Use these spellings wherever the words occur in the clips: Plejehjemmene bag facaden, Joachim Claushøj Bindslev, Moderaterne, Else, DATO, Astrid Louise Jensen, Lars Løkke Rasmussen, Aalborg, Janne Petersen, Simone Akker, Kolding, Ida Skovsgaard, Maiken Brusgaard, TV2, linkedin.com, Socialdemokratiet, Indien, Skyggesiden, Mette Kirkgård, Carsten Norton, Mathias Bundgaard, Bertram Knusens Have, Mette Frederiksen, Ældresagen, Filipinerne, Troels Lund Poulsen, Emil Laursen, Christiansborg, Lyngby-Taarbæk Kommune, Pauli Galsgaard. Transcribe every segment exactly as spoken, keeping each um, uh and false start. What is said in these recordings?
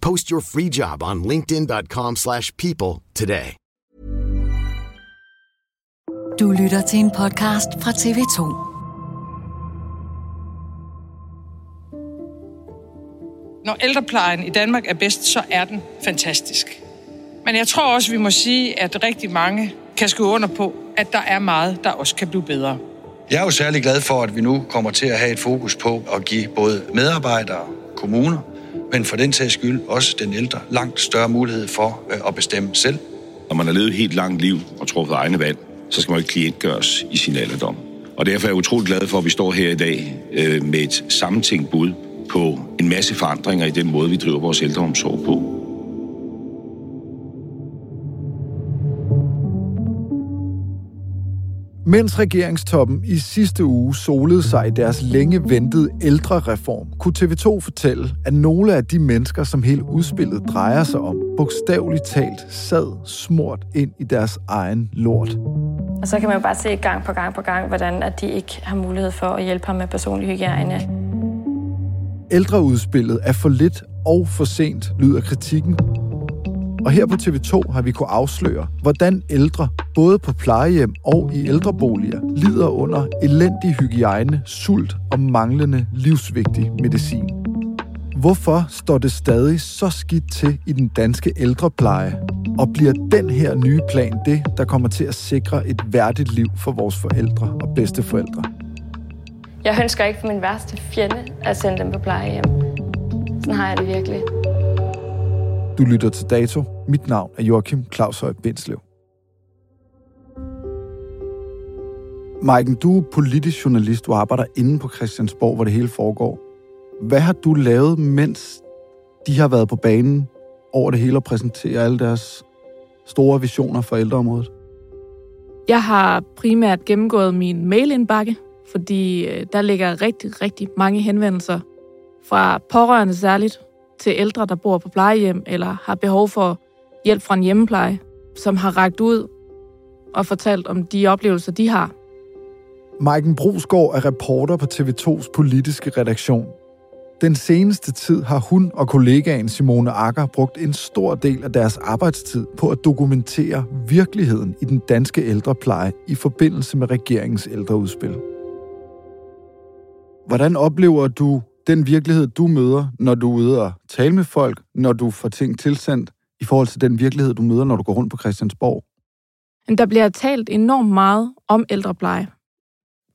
Post your free job on linkedin.com slash people today. Du lytter til en podcast fra T V to. Når ældreplejen i Danmark er bedst, så er den fantastisk. Men jeg tror også, vi må sige, at rigtig mange kan skrive under på, at der er meget, der også kan blive bedre. Jeg er jo særlig glad for, at vi nu kommer til at have et fokus på at give både medarbejdere og kommuner, men for den sags skyld også den ældre, langt større mulighed for at bestemme selv. Når man har levet et helt langt liv og truffet egne valg, så skal man ikke klientgøres i sin alderdom. Og derfor er jeg utrolig glad for, at vi står her i dag øh, med et sammentænkt bud på en masse forandringer i den måde, vi driver vores ældreomsorg på. Mens regeringstoppen i sidste uge solede sig i deres længe ventede ældrereform, kunne T V to fortælle, at nogle af de mennesker, som hele udspillet drejer sig om, bogstaveligt talt sad smurt ind i deres egen lort. Og så kan man jo bare se gang på gang på gang, hvordan at de ikke har mulighed for at hjælpe ham med personlig hygiejne. Ældreudspillet er for lidt og for sent, lyder kritikken. Og her på T V to har vi kunnet afsløre, hvordan ældre, både på plejehjem og i ældreboliger, lider under elendig hygiejne, sult og manglende livsvigtig medicin. Hvorfor står det stadig så skidt til i den danske ældrepleje? Og bliver den her nye plan det, der kommer til at sikre et værdigt liv for vores forældre og bedsteforældre? Jeg ønsker ikke for min værste fjende at sende dem på plejehjem. Sådan har jeg det virkelig. Du lytter til Dato. Mit navn er Joachim Claushøj Bindslev. Maiken, du er politisk journalist. Du arbejder inde på Christiansborg, hvor det hele foregår. Hvad har du lavet, mens de har været på banen over det hele og præsenterer alle deres store visioner for ældreområdet? Jeg har primært gennemgået min mailindbakke, fordi der ligger rigtig, rigtig mange henvendelser fra pårørende særligt, til ældre, der bor på plejehjem eller har behov for hjælp fra en hjemmepleje, som har rakt ud og fortalt om de oplevelser, de har. Maiken Brusgaard er reporter på T V tos politiske redaktion. Den seneste tid har hun og kollegaen Simone Akker brugt en stor del af deres arbejdstid på at dokumentere virkeligheden i den danske ældrepleje i forbindelse med regeringens ældreudspil. Hvordan oplever du den virkelighed, du møder, når du er ude og tale med folk, når du får ting tilsendt, i forhold til den virkelighed, du møder, når du går rundt på Christiansborg? Der bliver talt enormt meget om ældrepleje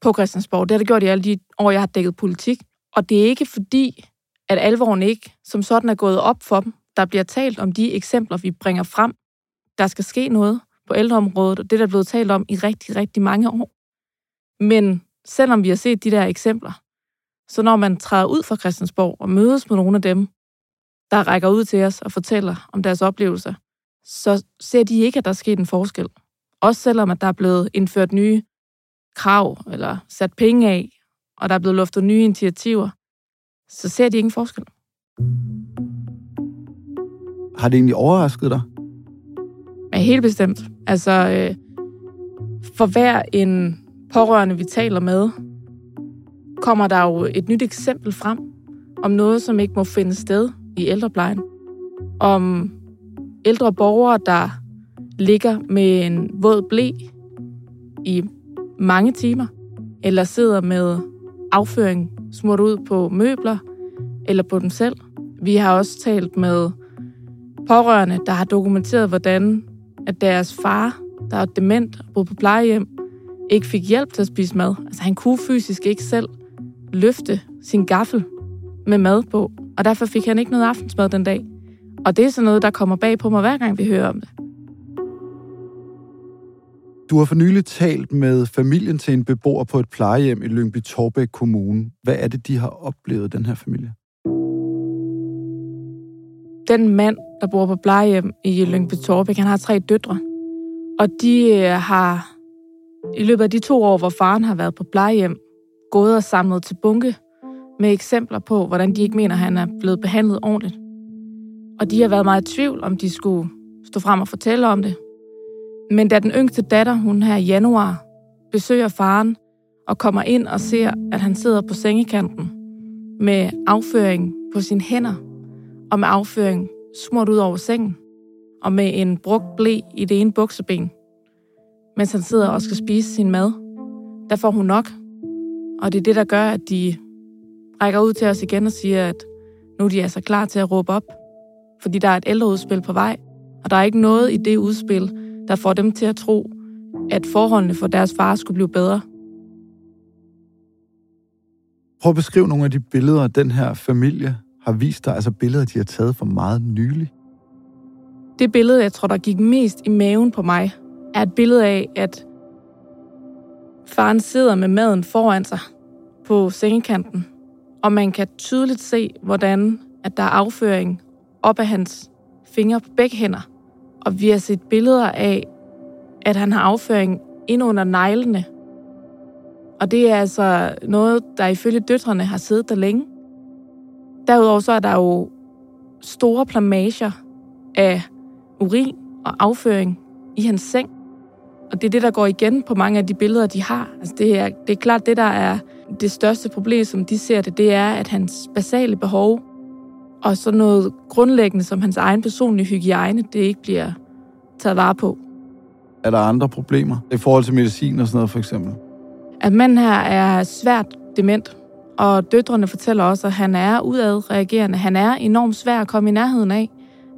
på Christiansborg. Det har det gjort i alle de år, jeg har dækket politik. Og det er ikke fordi, at alvoren ikke som sådan er gået op for dem. Der bliver talt om de eksempler, vi bringer frem. Der skal ske noget på ældreområdet, og det der er blevet talt om i rigtig, rigtig mange år. Men selvom vi har set de der eksempler, så når man træder ud fra Christiansborg og mødes med nogle af dem, der rækker ud til os og fortæller om deres oplevelser, så ser de ikke, at der er sket en forskel. Også selvom at der er blevet indført nye krav eller sat penge af, og der er blevet luftet nye initiativer, så ser de ingen forskel. Har det egentlig overrasket dig? er helt bestemt. Altså, øh, for hver en pårørende, vi taler med, kommer der jo et nyt eksempel frem om noget, som ikke må finde sted i ældreplejen. Om ældre borgere, der ligger med en våd ble i mange timer, eller sidder med afføring smurt ud på møbler eller på dem selv. Vi har også talt med pårørende, der har dokumenteret, hvordan at deres far, der er dement og boede på plejehjem, ikke fik hjælp til at spise mad. Altså han kunne fysisk ikke selv løfte sin gaffel med mad på, og derfor fik han ikke noget aftensmad den dag. Og det er sådan noget, der kommer bag på mig, hver gang vi hører om det. Du har for nylig talt med familien til en beboer på et plejehjem i Lyngby-Taarbæk Kommune. Hvad er det, de har oplevet, den her familie? Den mand, der bor på plejehjem i Lyngby-Taarbæk, han har tre døtre. Og de har i løbet af de to år, hvor faren har været på plejehjem, gået og samlet til bunke med eksempler på, hvordan de ikke mener, han er blevet behandlet ordentligt. Og de har været meget i tvivl, om de skulle stå frem og fortælle om det. Men da den yngste datter, hun her i januar, besøger faren og kommer ind og ser, at han sidder på sengekanten med afføring på sine hænder og med afføring smurt ud over sengen og med en brugt ble i det ene bukseben, mens han sidder og skal spise sin mad, der får hun nok. Og det er det, der gør, at de rækker ud til os igen og siger, at nu er de altså klar til at råbe op, fordi der er et ældreudspil på vej, og der er ikke noget i det udspil, der får dem til at tro, at forholdene for deres far skulle blive bedre. Prøv at beskrive nogle af de billeder, den her familie har vist dig, altså billeder, de har taget for meget nylig. Det billede, jeg tror, der gik mest i maven på mig, er et billede af, at faren sidder med maden foran sig på sengekanten, og man kan tydeligt se, hvordan at der er afføring op af hans fingre på begge hænder. Og vi har set billeder af, at han har afføring ind under neglene. Og det er altså noget, der ifølge døtrene har siddet der længe. Derudover så er der jo store plamager af urin og afføring i hans seng. Og det er det, der går igen på mange af de billeder, de har. Altså det er, det er klart, det der er det største problem, som de ser det, det er, at hans basale behov og sådan noget grundlæggende som hans egen personlige hygiejne, det ikke bliver taget vare på. Er der andre problemer i forhold til medicin og sådan noget for eksempel? At manden her er svært dement, og døtrene fortæller også, at han er udadreagerende. Han er enormt svær at komme i nærheden af.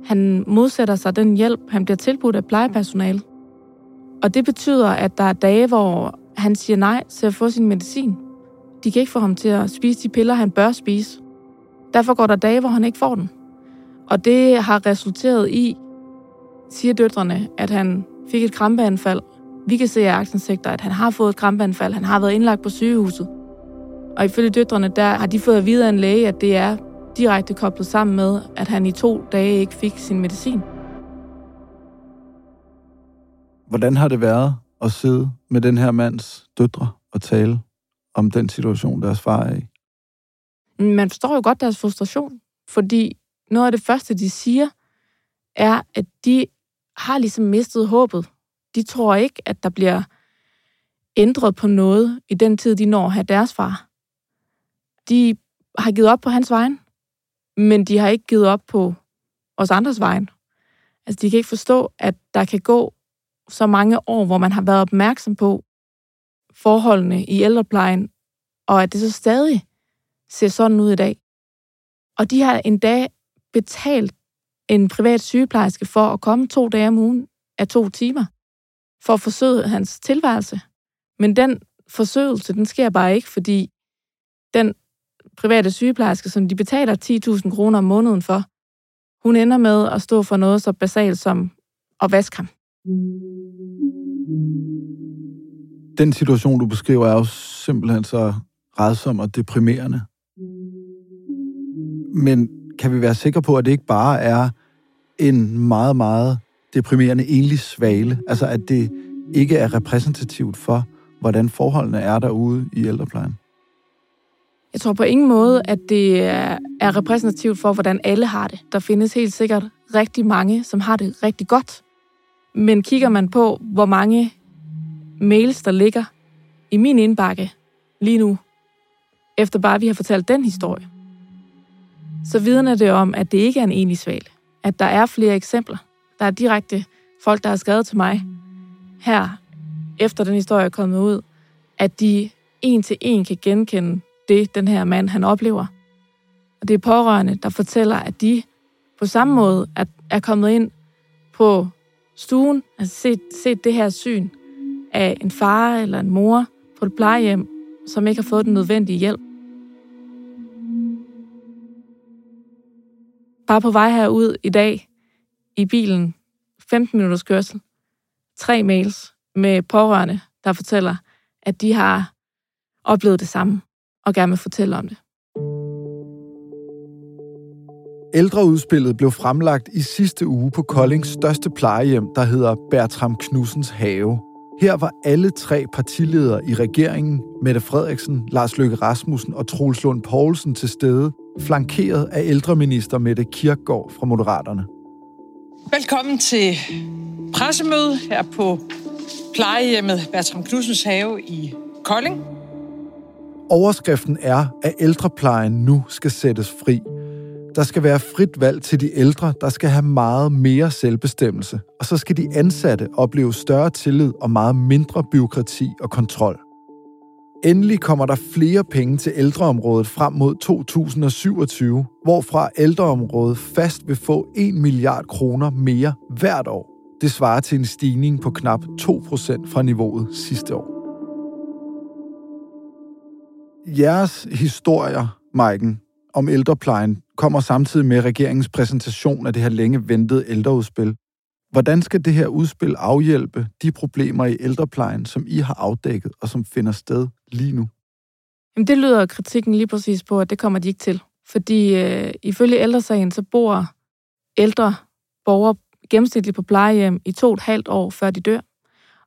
Han modsætter sig den hjælp, han bliver tilbudt af plejepersonale. Og det betyder, at der er dage, hvor han siger nej til at få sin medicin. De kan ikke få ham til at spise de piller, han bør spise. Derfor går der dage, hvor han ikke får den. Og det har resulteret i, siger døtrene, at han fik et krampeanfald. Vi kan se i aktindsigter, at han har fået et krampeanfald. Han har været indlagt på sygehuset. Og ifølge døtrene, der har de fået videre en læge, at det er direkte koblet sammen med, at han i to dage ikke fik sin medicin. Hvordan har det været at sidde med den her mands døtre og tale om den situation, deres far er i? Man forstår jo godt deres frustration, fordi noget af det første, de siger, er, at de har ligesom mistet håbet. De tror ikke, at der bliver ændret på noget i den tid, de når at have deres far. De har givet op på hans vejen, men de har ikke givet op på os andres vejen. Altså, de kan ikke forstå, at der kan gå så mange år, hvor man har været opmærksom på forholdene i ældreplejen, og at det så stadig ser sådan ud i dag. Og de har endda betalt en privat sygeplejerske for at komme to dage om ugen af to timer, for at forsøge hans tilværelse. Men den forsøgelse, den sker bare ikke, fordi den private sygeplejerske, som de betaler ti tusind kroner om måneden for, hun ender med at stå for noget så basalt som at vaske ham. Den situation, du beskriver, er jo simpelthen så rædsom og deprimerende. Men kan vi være sikre på, at det ikke bare er en meget, meget deprimerende enlig svale? Altså, at det ikke er repræsentativt for, hvordan forholdene er derude i ældreplejen? Jeg tror på ingen måde, at det er repræsentativt for, hvordan alle har det. Der findes helt sikkert rigtig mange, som har det rigtig godt. Men kigger man på, hvor mange mails, der ligger i min indbakke lige nu, efter bare vi har fortalt den historie, så vidner det om, at det ikke er en enlig svale. At der er flere eksempler. Der er direkte folk, der har skrevet til mig her, efter den historie er kommet ud, at de en til en kan genkende det, den her mand, han oplever. Og det er pårørende, der fortæller, at de på samme måde er, er kommet ind på stuen, altså set, set det her syn af en far eller en mor på et plejehjem, som ikke har fået den nødvendige hjælp. Bare på vej herud i dag, i bilen, femten minutters kørsel, tre mails med pårørende, der fortæller, at de har oplevet det samme og gerne vil fortælle om det. Ældreudspillet blev fremlagt i sidste uge på Koldings største plejehjem, der hedder Bertram Knusens Have. Her var alle tre partiledere i regeringen, Mette Frederiksen, Lars Løkke Rasmussen og Troels Lund Poulsen til stede, flankeret af ældreminister Mette Kirkgård fra Moderaterne. Velkommen til pressemøde her på plejehjemmet Bertram Knusens Have i Kolding. Overskriften er, at ældreplejen nu skal sættes fri. Der skal være frit valg til de ældre, der skal have meget mere selvbestemmelse, og så skal de ansatte opleve større tillid og meget mindre bureaukrati og kontrol. Endelig kommer der flere penge til ældreområdet frem mod to tusind syvogtyve, hvorfra ældreområdet fast vil få en milliard kroner mere hvert år. Det svarer til en stigning på knap to procent fra niveauet sidste år. Jeres historier, Maiken, om ældreplejen kommer samtidig med regeringens præsentation af det her længe ventede ældreudspil. Hvordan skal det her udspil afhjælpe de problemer i ældreplejen, som I har afdækket og som finder sted lige nu? Jamen det lyder kritikken lige præcis på, at det kommer de ikke til. Fordi øh, ifølge ældresagen, så bor ældre borgere gennemsnitligt på plejehjem i to og et halvt år, før de dør.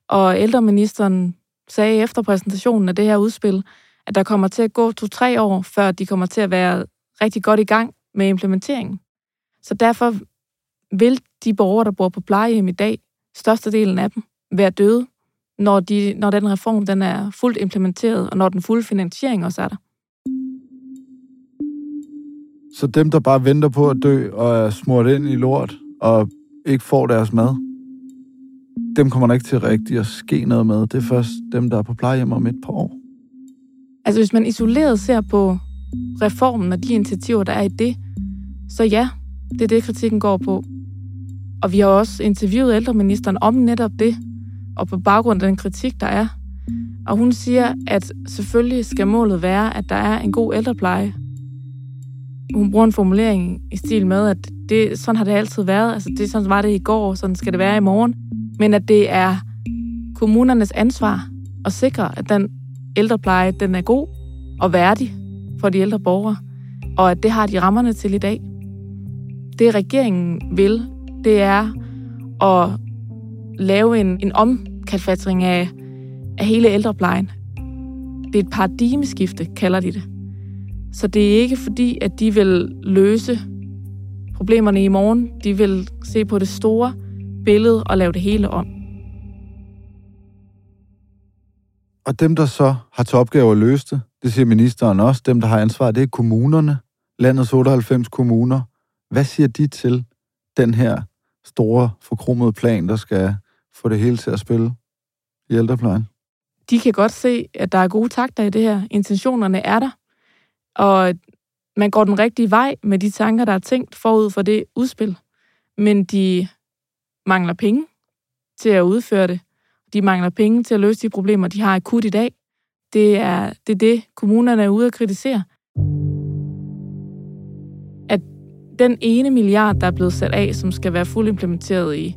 Og ældreministeren sagde efter præsentationen af det her udspil, at der kommer til at gå to-tre år, før de kommer til at være rigtig godt i gang med implementeringen. Så derfor vil de borgere, der bor på plejehjem i dag, størstedelen af dem, være døde, når, de, når den reform den er fuldt implementeret, og når den fulde finansiering også er der. Så dem, der bare venter på at dø og er smurt ind i lort og ikke får deres mad, dem kommer der ikke til rigtig at ske noget med. Det er først dem, der er på plejehjem om et par år. Altså hvis man isoleret ser på reformen og de initiativer, der er i det, så ja, det er det, kritikken går på. Og vi har også interviewet ældreministeren om netop det, og på baggrund af den kritik, der er. Og hun siger, at selvfølgelig skal målet være, at der er en god ældrepleje. Hun bruger en formulering i stil med, at det, sådan har det altid været. Altså det, sådan var det i går, sådan skal det være i morgen. Men at det er kommunernes ansvar at sikre, at den ældrepleje den er god og værdig for de ældre borgere, og at det har de rammerne til i dag. Det regeringen vil, det er at lave en, en omkalfatring af, af hele ældreplejen. Det er et paradigmeskifte, kalder de det. Så det er ikke fordi, at de vil løse problemerne i morgen. De vil se på det store billede og lave det hele om. Og dem, der så har til opgave at løse det, det siger ministeren også, dem, der har ansvar, det er kommunerne, landets otteoghalvfems kommuner. Hvad siger de til den her store, forkromede plan, der skal få det hele til at spille i ældreplejen? De kan godt se, at der er gode takter i det her. Intentionerne er der, og man går den rigtige vej med de tanker, der er tænkt forud for det udspil. Men de mangler penge til at udføre det. De mangler penge til at løse de problemer, de har akut i dag. Det er det, er det kommunerne er ude at kritisere. At den ene milliard, der er blevet sat af, som skal være fuldt implementeret i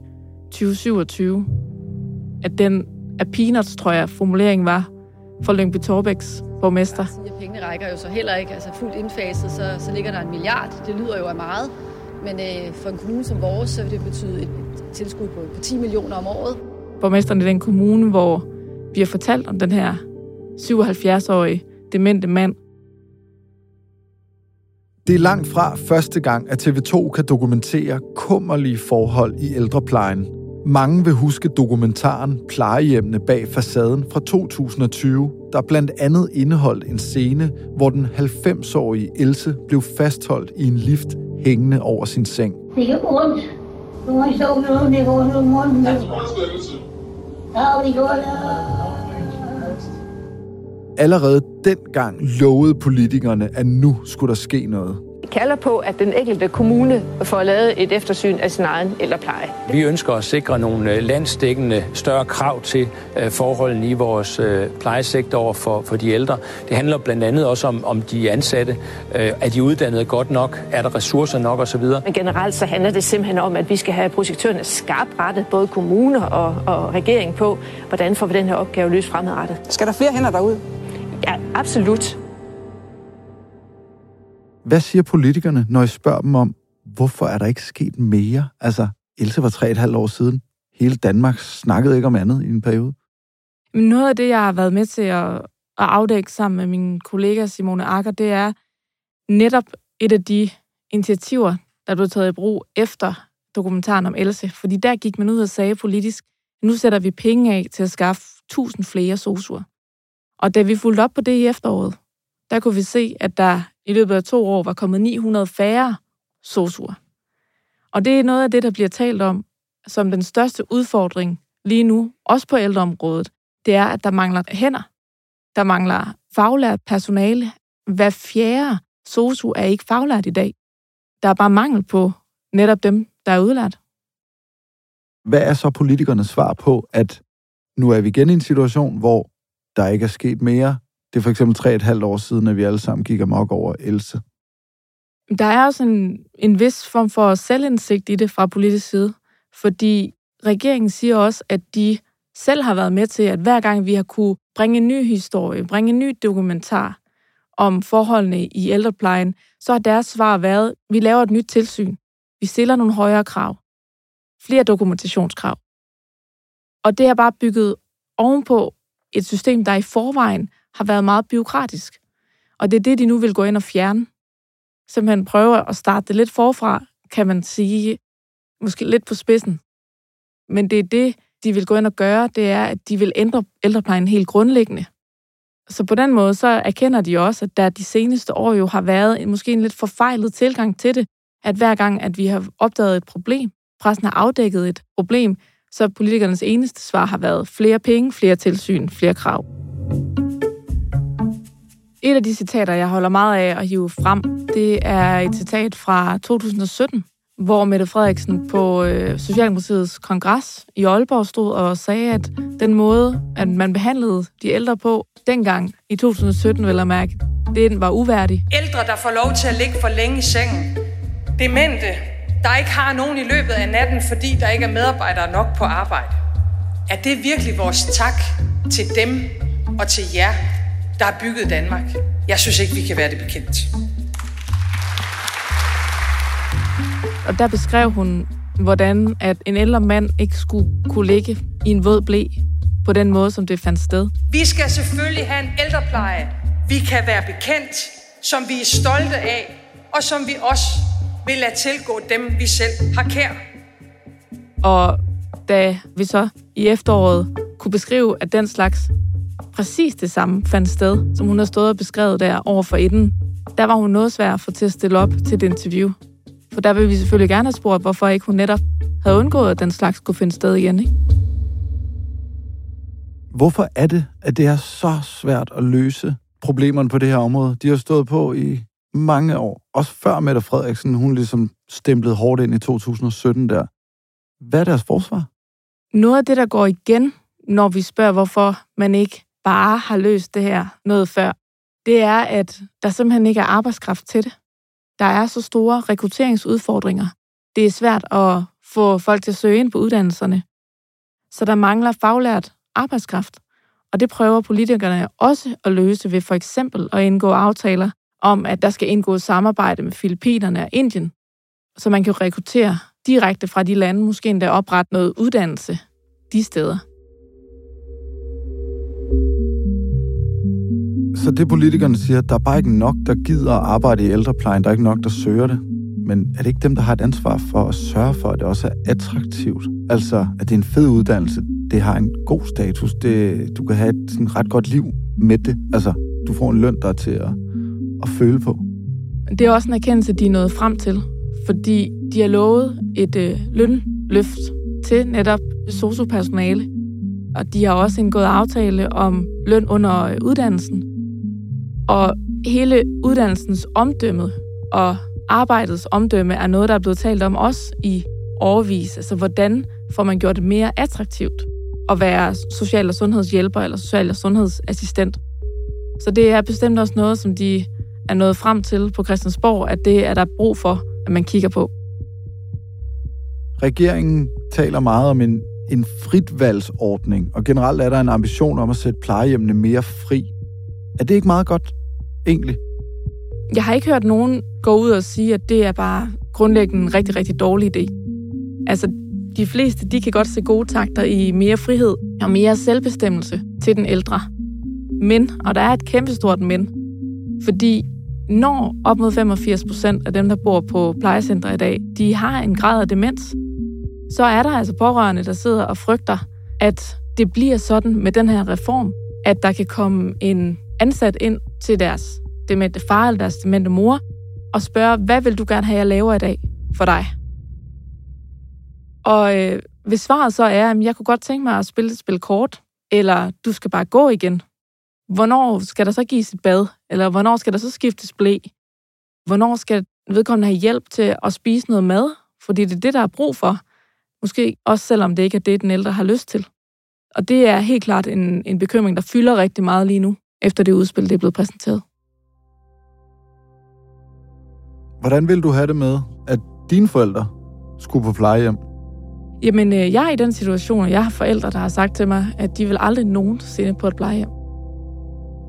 tyve syvogtyve, at den er peanuts, tror jeg, formuleringen var for Lyngby-Taarbæks borgmester. Ja, pengene rækker jo så heller ikke. Altså fuldt indfaset, så, så ligger der en milliard. Det lyder jo af meget. Men øh, for en kommune som vores, så vil det betyde et tilskud på, på ti millioner om året. Borgmesteren i den kommune, hvor vi har fortalt om den her syvoghalvfjerds-årige demente mand. Det er langt fra første gang, at T V to kan dokumentere kummerlige forhold i ældreplejen. Mange vil huske dokumentaren Plejehjemmene bag facaden fra to tusind og tyve, der blandt andet indeholdt en scene, hvor den halvfems-årige Else blev fastholdt i en lift hængende over sin seng. Det gjorde ondt. Nu må I sove noget, det går noget morgen. Ja, det gjorde det. Allerede dengang lovede politikerne, at nu skulle der ske noget. Kalder på, at den enkelte kommune får lavet et eftersyn af sin egen ældrepleje. Vi ønsker at sikre nogle landsdækkende større krav til forholdene i vores plejesektor for, for de ældre. Det handler blandt andet også om, om de ansatte. Er de uddannede godt nok? Er der ressourcer nok osv.? Men generelt så handler det simpelthen om, at vi skal have projektørerne skarpt rettet, både kommuner og, og regering på, hvordan får vi den her opgave løst fremadrettet. Skal der flere hænder derude? Ja, absolut. Hvad siger politikerne, når I spørger dem om, hvorfor er der ikke sket mere? Altså, Else var tre og et halvt år siden. Hele Danmark snakkede ikke om andet i en periode. Noget af det, jeg har været med til at, at afdække sammen med min kollega Simone Akker, det er netop et af de initiativer, der blev taget i brug efter dokumentaren om Else. Fordi der gik man ud og sagde politisk, nu sætter vi penge af til at skaffe tusind flere sosuer. Og da vi fulgte op på det i efteråret, der kunne vi se, at der i løbet af to år var kommet ni hundrede færre sosuer. Og det er noget af det, der bliver talt om som den største udfordring lige nu, også på ældreområdet. Det er, at der mangler hænder. Der mangler faglært personale. Hver fjerde sosu er ikke faglært i dag. Der er bare mangel på netop dem, der er udlært. Hvad er så politikernes svar på, at nu er vi igen i en situation, hvor der ikke er sket mere? Det er for eksempel tre og et halvt år siden, at vi alle sammen gik amok over Else. Der er også en, en vis form for selvindsigt i det fra politisk side, fordi regeringen siger også, at de selv har været med til, at hver gang vi har kunne bringe en ny historie, bringe en ny dokumentar om forholdene i ældreplejen, så har deres svar været, at vi laver et nyt tilsyn. Vi stiller nogle højere krav. Flere dokumentationskrav. Og det er bare bygget ovenpå et system, der i forvejen har været meget bureaukratisk. Og det er det, de nu vil gå ind og fjerne. Simpelthen prøve at starte det lidt forfra, kan man sige, måske lidt på spidsen. Men det er det, de vil gå ind og gøre, det er, at de vil ændre ældreplejen helt grundlæggende. Så på den måde, så erkender de også, at der de seneste år jo har været en, måske en lidt forfejlet tilgang til det, at hver gang, at vi har opdaget et problem, pressen har afdækket et problem, så politikernes eneste svar har været flere penge, flere tilsyn, flere krav. Et af de citater, jeg holder meget af at hive frem, det er et citat fra to tusind og sytten, hvor Mette Frederiksen på Socialdemokratiets kongres i Aalborg stod og sagde, at den måde, at man behandlede de ældre på dengang i to tusind og sytten, vil jeg mærke, det var uværdig. Ældre, der får lov til at ligge for længe i sengen. Demente, der ikke har nogen i løbet af natten, fordi der ikke er medarbejdere nok på arbejde. Er det virkelig vores tak til dem og til jer, der har bygget Danmark? Jeg synes ikke, vi kan være det bekendt. Og der beskrev hun, hvordan at en ældre mand ikke skulle kunne ligge i en våd ble på den måde, som det fandt sted. Vi skal selvfølgelig have en ældrepleje, vi kan være bekendt, som vi er stolte af, og som vi også vil lade tilgå dem, vi selv har kær. Og da vi så i efteråret kunne beskrive, at den slags præcis det samme fandt sted, som hun har stået og beskrevet der over for inden, der var hun noget svær for til at stille op til et interview. For der ville vi selvfølgelig gerne have spurgt, hvorfor ikke hun netop havde undgået, at den slags kunne finde sted igen, ikke? Hvorfor er det, at det er så svært at løse problemerne på det her område? De har stået på i mange år. Også før Mette Frederiksen, hun ligesom stemplede hårdt ind i to tusind og sytten der. Hvad er deres forsvar? Noget af det, der går igen, når vi spørger, hvorfor man ikke bare har løst det her noget før, det er, at der simpelthen ikke er arbejdskraft til det. Der er så store rekrutteringsudfordringer. Det er svært at få folk til at søge ind på uddannelserne. Så der mangler faglært arbejdskraft. Og det prøver politikerne også at løse ved for eksempel at indgå aftaler om, at der skal indgå samarbejde med Filipinerne og Indien, så man kan rekruttere direkte fra de lande, måske endda oprette noget uddannelse de steder. Så det politikerne siger, der er bare ikke nok, der gider at arbejde i ældreplejen, der er ikke nok, der søger det. Men er det ikke dem, der har et ansvar for at sørge for, at det også er attraktivt? Altså, at det er en fed uddannelse, det har en god status, det, du kan have et sådan, ret godt liv med det. Altså, du får en løn, der er til at, at føle på. Det er også en erkendelse, de er nået frem til, fordi de har lovet et øh, lønløft til netop socio-personale, og de har også indgået aftale om løn under øh, uddannelsen. Og hele uddannelsens omdømme og arbejdets omdømme er noget, der er blevet talt om også i årevis. Altså, hvordan får man gjort det mere attraktivt at være social- og sundhedshjælper eller social- og sundhedsassistent? Så det er bestemt også noget, som de er nået frem til på Christiansborg, at det er der brug for, at man kigger på. Regeringen taler meget om en, en fritvalgsordning, og generelt er der en ambition om at sætte plejehjemmene mere fri. Er det ikke meget godt, egentlig? Jeg har ikke hørt nogen gå ud og sige, at det er bare grundlæggende en rigtig, rigtig dårlig idé. Altså, de fleste, de kan godt se gode takter i mere frihed og mere selvbestemmelse til den ældre. Men, og der er et kæmpestort men, fordi når op mod femogfirs procent af dem, der bor på plejecenter i dag, de har en grad af demens, så er der altså pårørende, der sidder og frygter, at det bliver sådan med den her reform, at der kan komme en ansat ind til deres demente far eller deres demente mor, og spørge, hvad vil du gerne have, jeg laver i dag for dig? Og øh, hvis svaret så er, at jeg kunne godt tænke mig at spille et spil kort, eller du skal bare gå igen. Hvornår skal der så gives et bad? Eller hvornår skal der så skiftes blæ? Hvornår skal vedkommende have hjælp til at spise noget mad? Fordi det er det, der er brug for. Måske også selvom det ikke er det, den ældre har lyst til. Og det er helt klart en, en bekymring, der fylder rigtig meget lige nu, efter det udspil, det er blevet præsenteret. Hvordan ville du have det med, at dine forældre skulle på plejehjem? Jamen, jeg er i den situation, og jeg har forældre, der har sagt til mig, at de vil aldrig nogensinde på et plejehjem.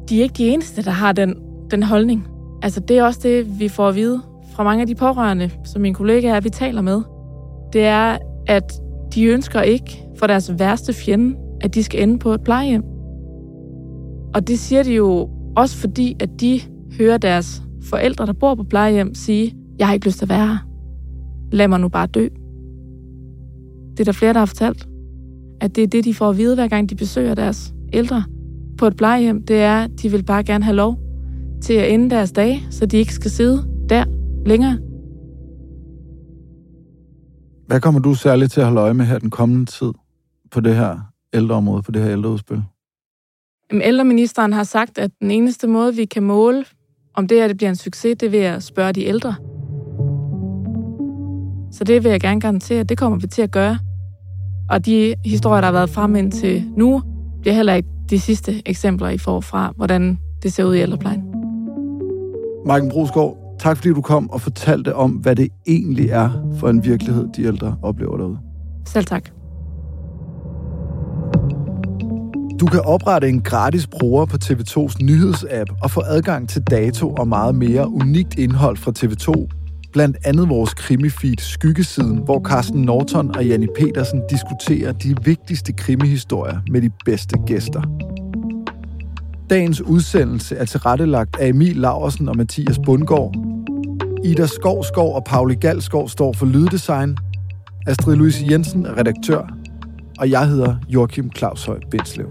De er ikke de eneste, der har den, den holdning. Altså, det er også det, vi får at vide fra mange af de pårørende, som mine kollegaer, vi taler med. Det er, at de ønsker ikke for deres værste fjende, at de skal ende på et plejehjem. Og det siger de jo også fordi, at de hører deres forældre, der bor på plejehjem, sige, jeg har ikke lyst til at være her. Lad mig nu bare dø. Det er der flere, der har fortalt. At det er det, de får at vide, hver gang de besøger deres ældre på et plejehjem, det er, at de vil bare gerne have lov til at ende deres dage, så de ikke skal sidde der længere. Hvad kommer du særligt til at holde øje med her den kommende tid på det her ældreområde, på det her ældreudspil? Jamen, ældreministeren har sagt, at den eneste måde, vi kan måle, om det her det bliver en succes, det vil jeg spørge de ældre. Så det vil jeg gerne garantere, at det kommer vi til at gøre. Og de historier, der har været frem indtil nu, bliver heller ikke de sidste eksempler, I får fra, hvordan det ser ud i ældreplejen. Maiken Brusgaard, tak fordi du kom og fortalte om, hvad det egentlig er for en virkelighed, de ældre oplever derude. Selv tak. Du kan oprette en gratis bruger på T V tos nyhedsapp og få adgang til dato og meget mere unikt indhold fra T V to. Blandt andet vores krimifeed Skyggesiden, hvor Carsten Norton og Janne Petersen diskuterer de vigtigste krimihistorier med de bedste gæster. Dagens udsendelse er tilrettelagt af Emil Laursen og Mathias Bundgaard. Ida Skovsgaard og Pauli Galsgaard står for lyddesign. Astrid Louise Jensen er redaktør. Og jeg hedder Joachim Claushøj Bindslev.